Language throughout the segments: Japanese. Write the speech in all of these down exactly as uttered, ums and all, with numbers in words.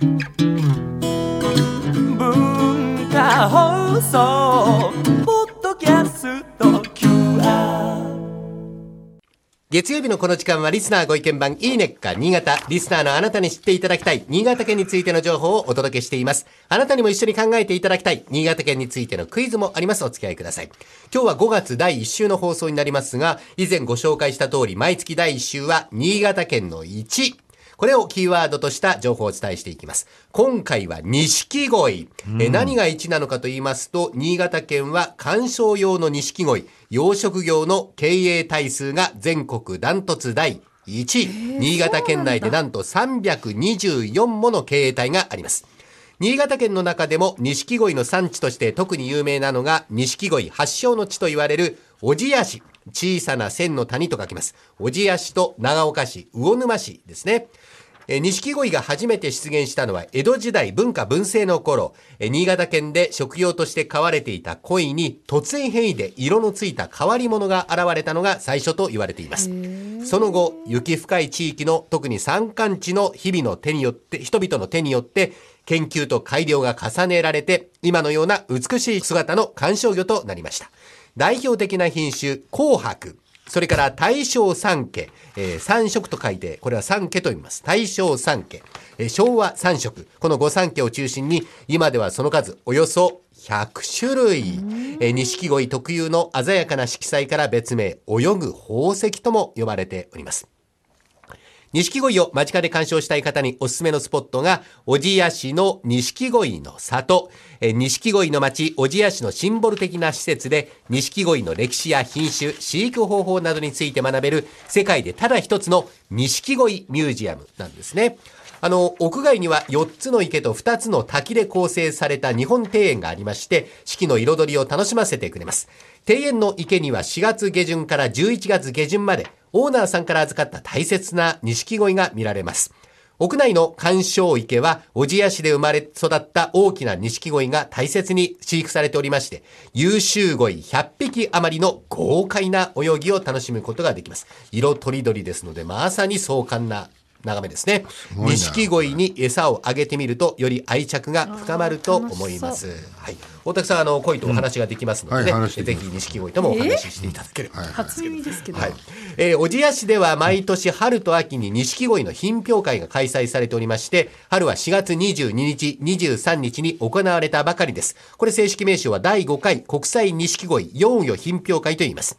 文化放送ポッドキャスト キューアール。 月曜日のこの時間はリスナーご意見番いいねっか新潟。リスナーのあなたに知っていただきたい新潟県についての情報をお届けしています。あなたにも一緒に考えていただきたい新潟県についてのクイズもあります。お付き合いください。今日はごがつだいいっ週の放送になりますが、以前ご紹介した通り毎月だいいっ週は新潟県のいち、これをキーワードとした情報をお伝えしていきます。今回は錦鯉。え、何がいちなのかと言いますと、新潟県は観賞用の錦鯉、養殖業の経営体数が全国ダントツだいいちい。新潟県内でなんとさんびゃくにじゅうよんもの経営体があります。新潟県の中でも錦鯉の産地として特に有名なのが、錦鯉発祥の地と言われる小千谷市。小さな千の谷と書きます。小千谷市と長岡市、魚沼市ですね。錦鯉が初めて出現したのは江戸時代文化文政の頃、新潟県で食用として飼われていた鯉に突然変異で色のついた変わり者が現れたのが最初と言われています。その後、雪深い地域の特に山間地の日々の手によって人々の手によって研究と改良が重ねられて、今のような美しい姿の観賞魚となりました。代表的な品種、紅白。それから大正三家、えー、三色と書いて、これは三家と言います。大正三家、えー、昭和三色。このご三家を中心に、今ではその数およそひゃく種類。えー、錦鯉特有の鮮やかな色彩から別名、泳ぐ宝石とも呼ばれております。錦鯉を間近で鑑賞したい方におすすめのスポットが、小千谷市の錦鯉の里。錦鯉の町、小千谷市のシンボル的な施設で、錦鯉の歴史や品種、飼育方法などについて学べる、世界でただ一つの錦鯉ミュージアムなんですね。あの、屋外にはよっつの池とふたつの滝で構成された日本庭園がありまして、四季の彩りを楽しませてくれます。庭園の池にはしがつ下旬からじゅういちがつ下旬まで、オーナーさんから預かった大切な錦鯉が見られます。屋内の観賞池は、小千谷市で生まれ育った大きな錦鯉が大切に飼育されておりまして、優秀鯉ひゃっぴき余りの豪快な泳ぎを楽しむことができます。色とりどりですので、まさに壮観な眺めですね。錦鯉に餌をあげてみると、より愛着が深まると思います。はい、大竹さん、あの鯉とお話ができますのでね、うん、はい、ぜひ錦鯉ともお話ししていただければ、えー、初耳ですけど、はい、えー、小千谷市では毎年春と秋に錦鯉の品評会が開催されておりまして、春はしがつにじゅうににち、にじゅうさんにちに行われたばかりです。これ、正式名称はだいごかい国際錦鯉幼魚品評会と言います。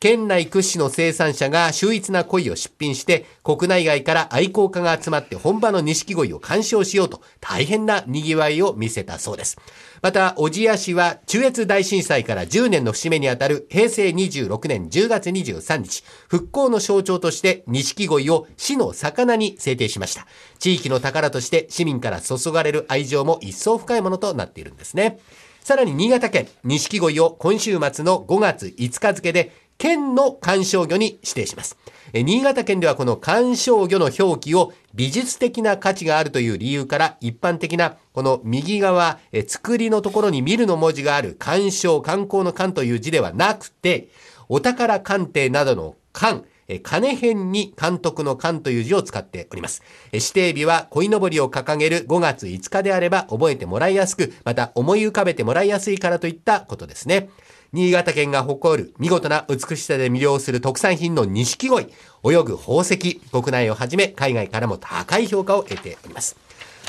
県内屈指の生産者が秀逸な鯉を出品して、国内外から愛好家が集まって本場の錦鯉を鑑賞しようと、大変な賑わいを見せたそうです。また、小千谷市は中越大震災からじゅうねんの節目にあたるへいせいにじゅうろくねんじゅうがつにじゅうさんにち、復興の象徴として錦鯉を市の魚に制定しました。地域の宝として市民から注がれる愛情も一層深いものとなっているんですね。さらに新潟県、錦鯉を今週末のごがついつか付で、県の観賞魚に指定します。え、新潟県ではこの観賞魚の表記を美術的な価値があるという理由から、一般的なこの右側、え、作りのところに見るの文字がある観賞、観光の観という字ではなくて、お宝鑑定などの鑑、金編に監督の監という字を使っております。指定日は鯉のぼりを掲げるごがついつかであれば覚えてもらいやすく、また思い浮かべてもらいやすいからといったことですね。新潟県が誇る見事な美しさで魅了する特産品の錦鯉、泳ぐ宝石、国内をはじめ海外からも高い評価を得ております。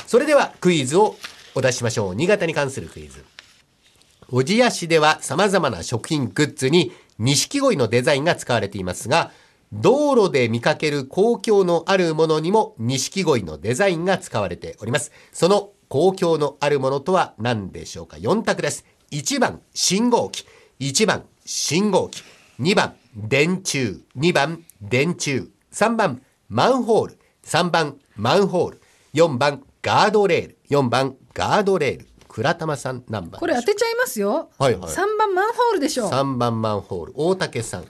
それではクイズをお出ししましょう。新潟に関するクイズ。小千谷市では様々な食品グッズに錦鯉のデザインが使われていますが、道路で見かける公共のあるものにも錦鯉のデザインが使われております。その公共のあるものとは何でしょうか。よん択です。いちばん、信号機。いちばん、信号機。にばん、電柱。にばん、電柱。さんばん、マンホール。さんばん、マンホール。よんばん、ガードレール。よんばん、ガードレール。倉玉さん、何番？これ当てちゃいますよ。はいはい。さんばんマンホールでしょ。さんばんマンホール。大竹さん。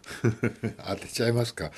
当てちゃいますか。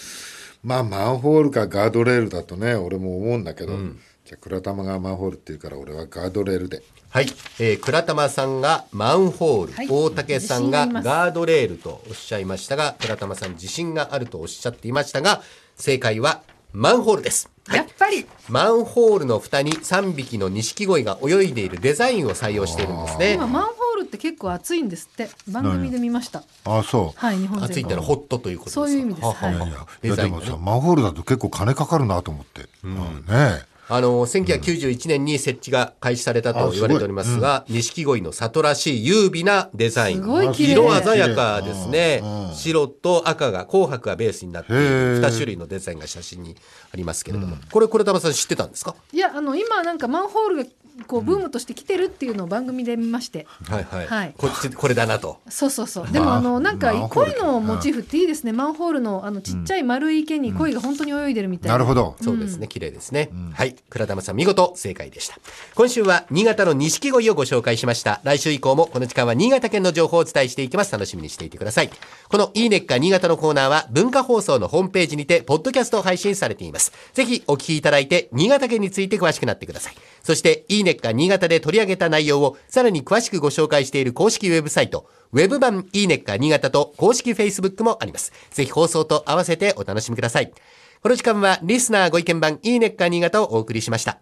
まあマンホールかガードレールだとね、俺も思うんだけど、うん、じゃあ倉玉がマンホールって言うから俺はガードレールで。はい、えー、倉玉さんがマンホール、はい、大竹さんがガードレールとおっしゃいましたが、倉玉さん自信があるとおっしゃっていましたが、正解はマンホールです。はい、やっぱりマンホールの蓋にさんびきの錦鯉が泳いでいるデザインを採用しているんですね。今マンホールって結構暑いんですって、番組で見ました。ああそう、はい、日本暑いってのはホットということですか。そういう意味です。はい、いやいや、デザインがね、いやでもさマンホールだと結構金かかるなと思って、うんうん、ねあのせんきゅうひゃくきゅうじゅういちねんに設置が開始されたと言われておりますが、錦鯉、うん、の里らしい優美なデザイン、色鮮やかですね。白と赤が紅白がベースになっているに種類のデザインが写真にありますけれども、うん、これこれ田村さん知ってたんですか。いやあの今なんかマンホールがこうブームとして来てるっていうのを番組で見まして、うん、はいはい、はい、こっちこれだなと。そうそうそう、でもあのなんか鯉のモチーフっていいですね。マンホールのあのちっちゃい丸い池に鯉が本当に泳いでるみたいな、うん、なるほど、うん、そうですね、綺麗ですね、うん、はい、倉玉さん見事正解でした。今週は新潟の錦鯉をご紹介しました。来週以降もこの時間は新潟県の情報をお伝えしていきます。楽しみにしていてください。このいいねっか新潟のコーナーは文化放送のホームページにてポッドキャストを配信されています。ぜひお聞きいただいて新潟県について詳しくなってください。そしていいねっか新潟で取り上げた内容をさらに詳しくご紹介している公式ウェブサイト、ウェブ版いいねっか新潟と公式 Facebook もあります。ぜひ放送と合わせてお楽しみください。この時間はリスナーご意見番いいねっか新潟をお送りしました。